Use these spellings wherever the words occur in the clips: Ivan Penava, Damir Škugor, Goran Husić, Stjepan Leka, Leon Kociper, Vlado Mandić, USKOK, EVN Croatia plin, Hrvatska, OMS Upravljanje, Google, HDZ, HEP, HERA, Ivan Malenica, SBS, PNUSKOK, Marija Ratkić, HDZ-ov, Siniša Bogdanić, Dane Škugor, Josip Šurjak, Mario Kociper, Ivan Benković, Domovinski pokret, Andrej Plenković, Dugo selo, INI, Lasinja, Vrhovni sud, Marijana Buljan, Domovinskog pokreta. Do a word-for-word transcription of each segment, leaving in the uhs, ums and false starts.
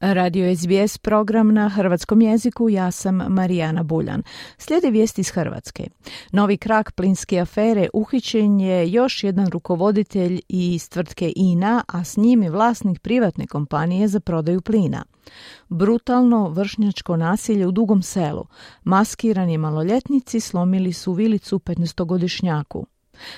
Radio S B S program na hrvatskom jeziku, ja sam Marijana Buljan. Slijede vijesti iz Hrvatske. Novi krak plinske afere, uhićen je još jedan rukovoditelj iz tvrtke I N A, a s njim i vlasnik privatne kompanije za prodaju plina. Brutalno vršnjačko nasilje u Dugom Selu. Maskirani maloljetnici slomili su vilicu petnaestogodišnjaku.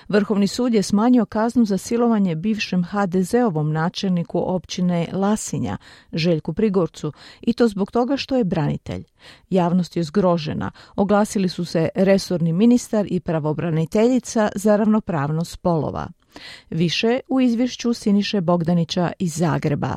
Vrhovni sud je smanjio kaznu za silovanje bivšem ha de zeovom načelniku općine Lasinja, Željku Prigorcu, i to zbog toga što je branitelj. Javnost je zgrožena. Oglasili su se resorni ministar i pravobraniteljica za ravnopravnost spolova. Više u izvješću Siniše Bogdanića iz Zagreba.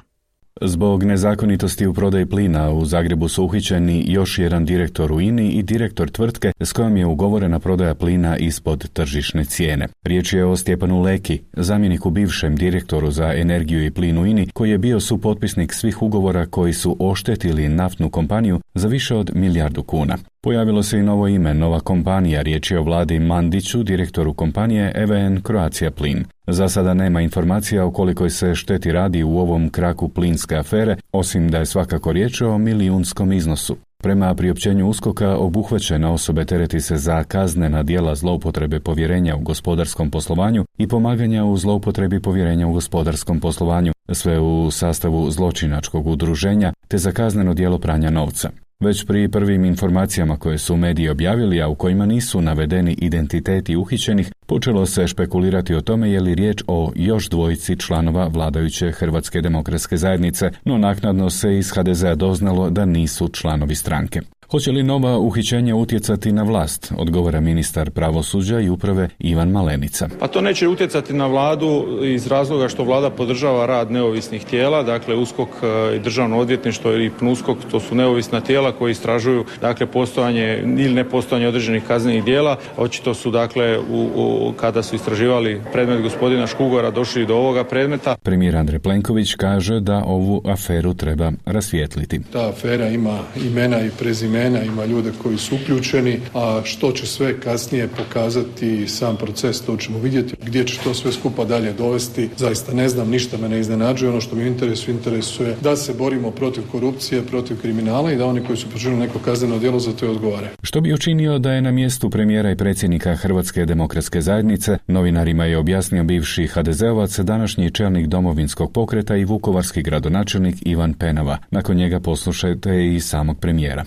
Zbog nezakonitosti u prodaji plina u Zagrebu su uhićeni još jedan direktor u I N I i direktor tvrtke s kojom je ugovorena prodaja plina ispod tržišne cijene. Riječ je o Stjepanu Leki, zamjeniku bivšem direktoru za energiju i plin u I N I, koji je bio supotpisnik svih ugovora koji su oštetili naftnu kompaniju za više od milijardu kuna. Pojavilo se i novo ime, nova kompanija, riječ je o Vladi Mandiću, direktoru kompanije E V N Croatia plin. Za sada nema informacija o kolikoj se šteti radi u ovom kraku plinske afere, osim da je svakako riječ o milijunskom iznosu. Prema priopćenju USKOK-a, obuhvaćena osobe tereti se za kaznena djela zloupotrebe povjerenja u gospodarskom poslovanju i pomaganja u zloupotrebi povjerenja u gospodarskom poslovanju, sve u sastavu zločinačkog udruženja, te za kazneno djelo pranja novca. Već pri prvim informacijama koje su mediji objavili, a u kojima nisu navedeni identiteti uhićenih, počelo se špekulirati o tome je li riječ o još dvojici članova vladajuće Hrvatske demokratske zajednice, no naknadno se iz ha de zea doznalo da nisu članovi stranke. Hoće li nova uhićenja utjecati na vlast, odgovara ministar pravosuđa i uprave Ivan Malenica. Pa to neće utjecati na vladu iz razloga što vlada podržava rad neovisnih tijela, dakle USKOK i državno odvjetništvo ili PNUSKOK, to su neovisna tijela koji istražuju dakle postojanje ili nepostojanje određenih kaznenih djela. Očito su dakle u, u, kada su istraživali predmet gospodina Škugora došli do ovoga predmeta. Premijer Andrej Plenković kaže da ovu aferu treba rasvijetliti. Ta afera ima imena i prezimena. Ima ljude koji su uključeni, a što će sve kasnije pokazati sam proces, to ćemo vidjeti. Gdje će to sve skupa dalje dovesti, zaista ne znam, ništa me ne iznenađuje. Ono što mi u interesu interesuje da se borimo protiv korupcije, protiv kriminala i da oni koji su počinili neko kazneno djelo za to odgovaraju. Što bi učinio da je na mjestu premijera i predsjednika Hrvatske demokratske zajednice, novinarima je objasnio bivši ha de zeovac, današnji čelnik Domovinskog pokreta i vukovarski gradonačelnik Ivan Penava. Nakon njega poslušajte i samog premijera.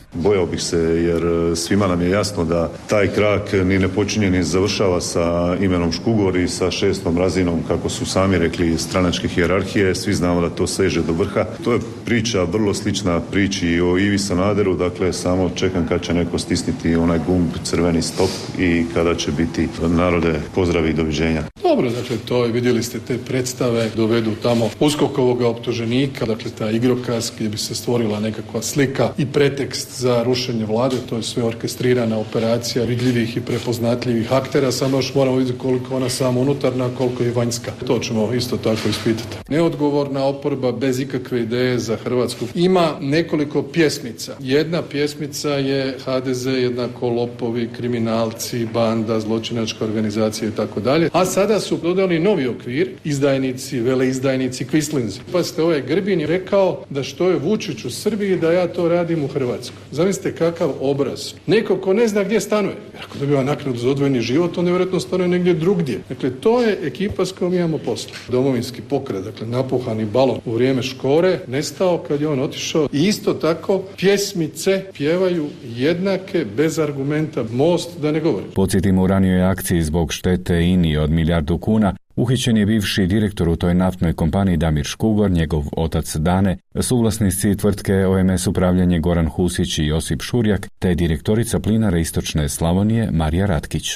Bih se, jer svima nam je jasno da taj krak ni ne počinje ni završava sa imenom Škugor i sa šestom razinom, kako su sami rekli, stranačke hijerarhije. Svi znamo da to seže do vrha. To je priča vrlo slična priči o Ivi Sanaderu, dakle samo čekam kad će neko stisniti onaj gumb crveni stop i kada će biti narode pozdravi i doviđenja. Dobro, dakle to je, vidjeli ste te predstave, dovedu tamo uskokovog optuženika, dakle ta igrokaz gdje bi se stvorila nekakva slika i pretekst za rušenje vlade, to je sve orkestrirana operacija vidljivih i prepoznatljivih aktera, samo još moramo vidjeti koliko ona samo unutarna, koliko je vanjska. To ćemo isto tako ispitati. Neodgovorna oporba bez ikakve ideje za Hrvatsku. Ima nekoliko pjesmica. Jedna pjesmica je ha de ze jednako lopovi, kriminalci, banda, zločinačka organizacija i tako dalje. A sada su dodali novi okvir, izdajnici, veleizdajnici, kvislinzi. Pa ste ovaj Grbin je rekao da što je Vučić u Srbiji, da ja to radim u Hrvatskoj. Zamislite kakav obraz. Neko ko ne zna gdje stanuje. Ako dobiva naknadu za odvojeni život, on vjerojatno stanuje negdje drugdje. Dakle, to je ekipa s kojom imamo posla. Domovinski pokret, dakle, napuhani balon u vrijeme Škore, nestao kad je on otišao. I isto tako, pjesmice pjevaju jednake, bez argumenta, Most da ne govori. Podsjetimo, u ranijoj akciji zbog štete I N I od milijardu kuna, uhićen je bivši direktor u toj naftnoj kompaniji Damir Škugor, njegov otac Dane, suvlasnici tvrtke O M S Upravljanje Goran Husić i Josip Šurjak, te direktorica plinare Istočne Slavonije Marija Ratkić.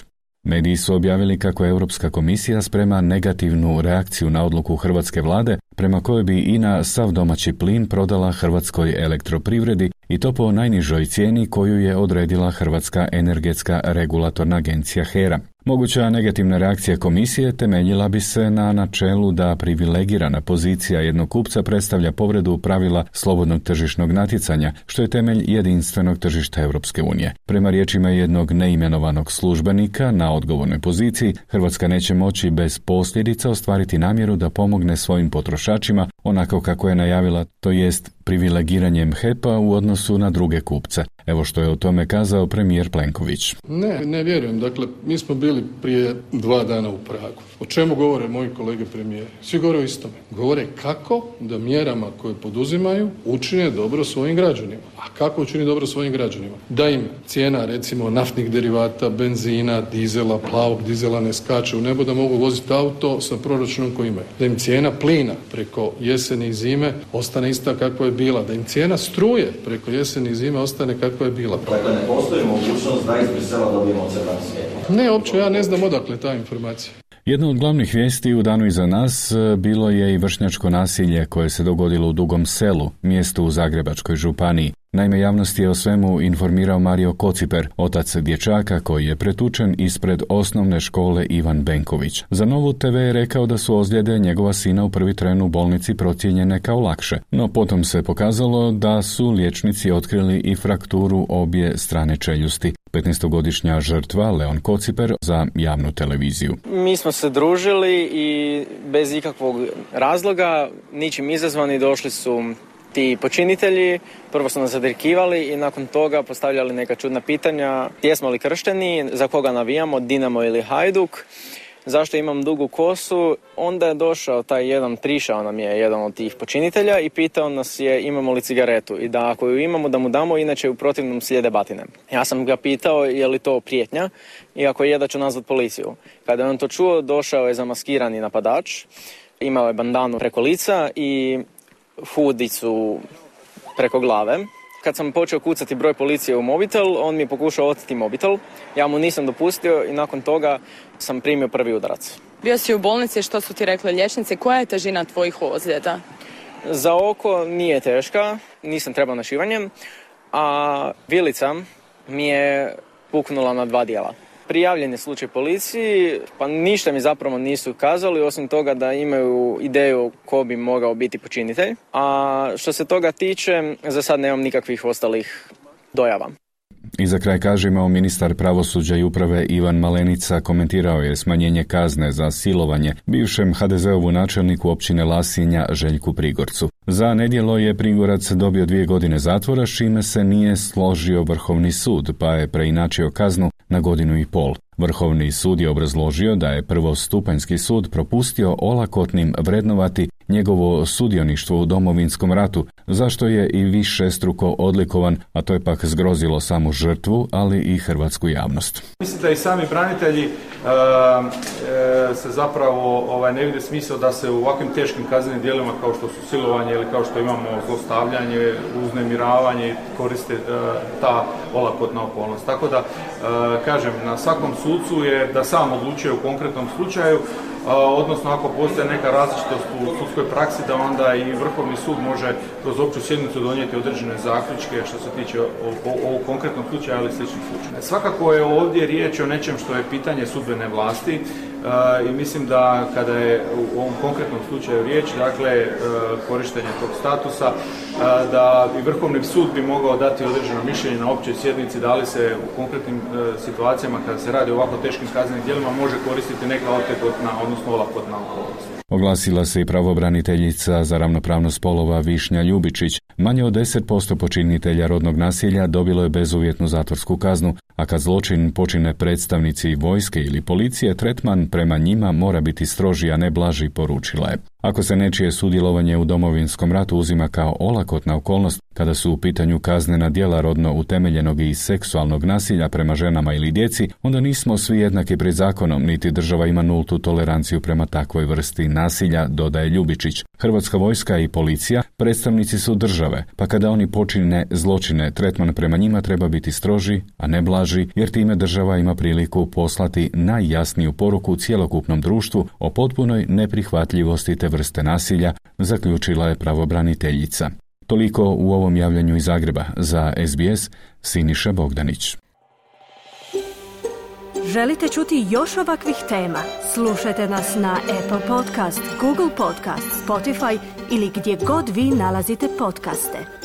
Mediji su objavili kako Europska komisija sprema negativnu reakciju na odluku hrvatske vlade prema kojoj bi I N A sav domaći plin prodala Hrvatskoj elektroprivredi i to po najnižoj cijeni koju je odredila Hrvatska energetska regulatorna agencija HERA. Moguća negativna reakcija komisije temeljila bi se na načelu da privilegirana pozicija jednog kupca predstavlja povredu pravila slobodnog tržišnog natjecanja, što je temelj jedinstvenog tržišta Europske unije. Prema riječima jednog neimenovanog službenika na odgovornoj poziciji, Hrvatska neće moći bez posljedica ostvariti namjeru da pomogne svojim potrošačima onako kako je najavila, to jest privilegiranjem HEP-a u odnosu na druge kupce. Evo što je o tome kazao premijer Plenković. Ne, ne vjerujem. Dakle, mi smo bili prije dva dana u Pragu. O čemu govore moji kolege premijeri? Svi govore o istome. Govore kako da mjerama koje poduzimaju učine dobro svojim građanima. A kako učini dobro svojim građanima? Da im cijena, recimo, naftnih derivata, benzina, dizela, plavog dizela ne skače u nebo, da mogu voziti auto sa proračunom koji imaju. Da im cijena plina preko jeseni i zime ostane ista kakva je bila, da im cijena struje preko jeseni i zime ostane kakva je bila. Dakle, ne postoji mogućnost da iz Brisela dobijemo crveno svjetlo. Ne, uopće ja ne znam odakle ta informacija. Jedna od glavnih vijesti u danu iza nas bilo je i vršnjačko nasilje koje se dogodilo u Dugom Selu, mjestu u Zagrebačkoj županiji. Naime, javnosti je o svemu informirao Mario Kociper, otac dječaka koji je pretučen ispred osnovne škole Ivan Benković. Za Novu te ve je rekao da su ozljede njegova sina u prvi tren u bolnici procijenjene kao lakše, no potom se pokazalo da su liječnici otkrili i frakturu obje strane čeljusti. petnaestogodišnja žrtva Leon Kociper za javnu televiziju. Mi smo se družili i bez ikakvog razloga, ničim izazvani, došli su ti počinitelji, prvo su nas zadirkivali i nakon toga postavljali neka čudna pitanja. Jesmo li kršteni, za koga navijamo, Dinamo ili Hajduk, zašto imam dugu kosu. Onda je došao taj jedan, prišao nam je jedan od tih počinitelja i pitao nas je imamo li cigaretu i da ako ju imamo da mu damo, inače u protivnom slijede batine. Ja sam ga pitao je li to prijetnja i ako je da ću nazvat policiju. Kada je on to čuo, došao je zamaskirani napadač, imao je bandanu preko lica i hudicu preko glave. Kad sam počeo kucati broj policije u mobitel, on mi je pokušao oteti mobitel. Ja mu nisam dopustio i nakon toga sam primio prvi udarac. Bio si u bolnici, što su ti rekli liječnici? Koja je težina tvojih ozljeda? Za oko nije teška, nisam trebao na šivanje, a vilica mi je puknula na dva dijela. Prijavljen je slučaj policiji, pa ništa mi zapravo nisu kazali, osim toga da imaju ideju ko bi mogao biti počinitelj. A što se toga tiče, za sad nemam nikakvih ostalih dojava. I za kraj kažemo, ministar pravosuđa i uprave Ivan Malenica komentirao je smanjenje kazne za silovanje bivšem ha de zeovu načelniku općine Lasinja Željku Prigorcu. Za nedjelo je Prigorac dobio dvije godine zatvora, čime se nije složio Vrhovni sud, pa je preinačio kaznu na godinu i pol. Vrhovni sud je obrazložio da je prvostupanjski sud propustio olakotnim vrednovati njegovo sudioništvo u Domovinskom ratu, zašto je i višestruko odlikovan, a to je pak zgrozilo samu žrtvu, ali i hrvatsku javnost. Mislim da i sami branitelji uh, se zapravo ovaj, ne vide smisao da se u ovakvim teškim kaznenim djelima kao što su silovanje ili kao što imamo zlostavljanje, uznemiravanje, koriste uh, ta olakotna okolnost. Tako da, uh, kažem, na svakom sucu je da sam odlučuje u konkretnom slučaju, odnosno ako postoje neka različitost u sudskoj praksi, da onda i Vrhovni sud može kroz opću sjednicu donijeti određene zaključke što se tiče ovog konkretnog slučaja ili sličnih slučaja. Svakako je ovdje riječ o nečem što je pitanje sudbene vlasti e, i mislim da kada je u ovom konkretnom slučaju riječ, dakle e, korištenje tog statusa, e, da i Vrhovni sud bi mogao dati određeno mišljenje na općoj sjednici da li se u konkretnim e, situacijama kada se radi o ovako teškim kaznenim djelima može koristiti neka otegotna odnosno olakotna okolnost. Oglasila se i pravobraniteljica za ravnopravnost spolova Višnja Ljubičić. Manje od deset posto počinitelja rodnog nasilja dobilo je bezuvjetnu zatvorsku kaznu, a kad zločin počine predstavnici vojske ili policije, tretman prema njima mora biti stroži, a ne blaži, poručila je. Ako se nečije sudjelovanje u Domovinskom ratu uzima kao olakotna okolnost, kada su u pitanju kaznena djela rodno utemeljenog i seksualnog nasilja prema ženama ili djeci, onda nismo svi jednaki pred zakonom, niti država ima nultu toleranciju prema takvoj vrsti nasilja, dodaje Ljubičić. Hrvatska vojska i policija predstavnici su države, pa kada oni počine zločine, tretman prema njima treba biti stroži, a ne blaži, jer time država ima priliku poslati najjasniju poruku cjelokupnom društvu o potpunoj neprihvatljivosti te vrste nasilja, zaključila je pravobraniteljica. Toliko u ovom javljanju iz Zagreba. Za es be es, Siniša Bogdanić. Želite čuti još ovakvih tema? Slušajte nas na Apple Podcast, Google Podcast, Spotify ili gdje god vi nalazite podcaste.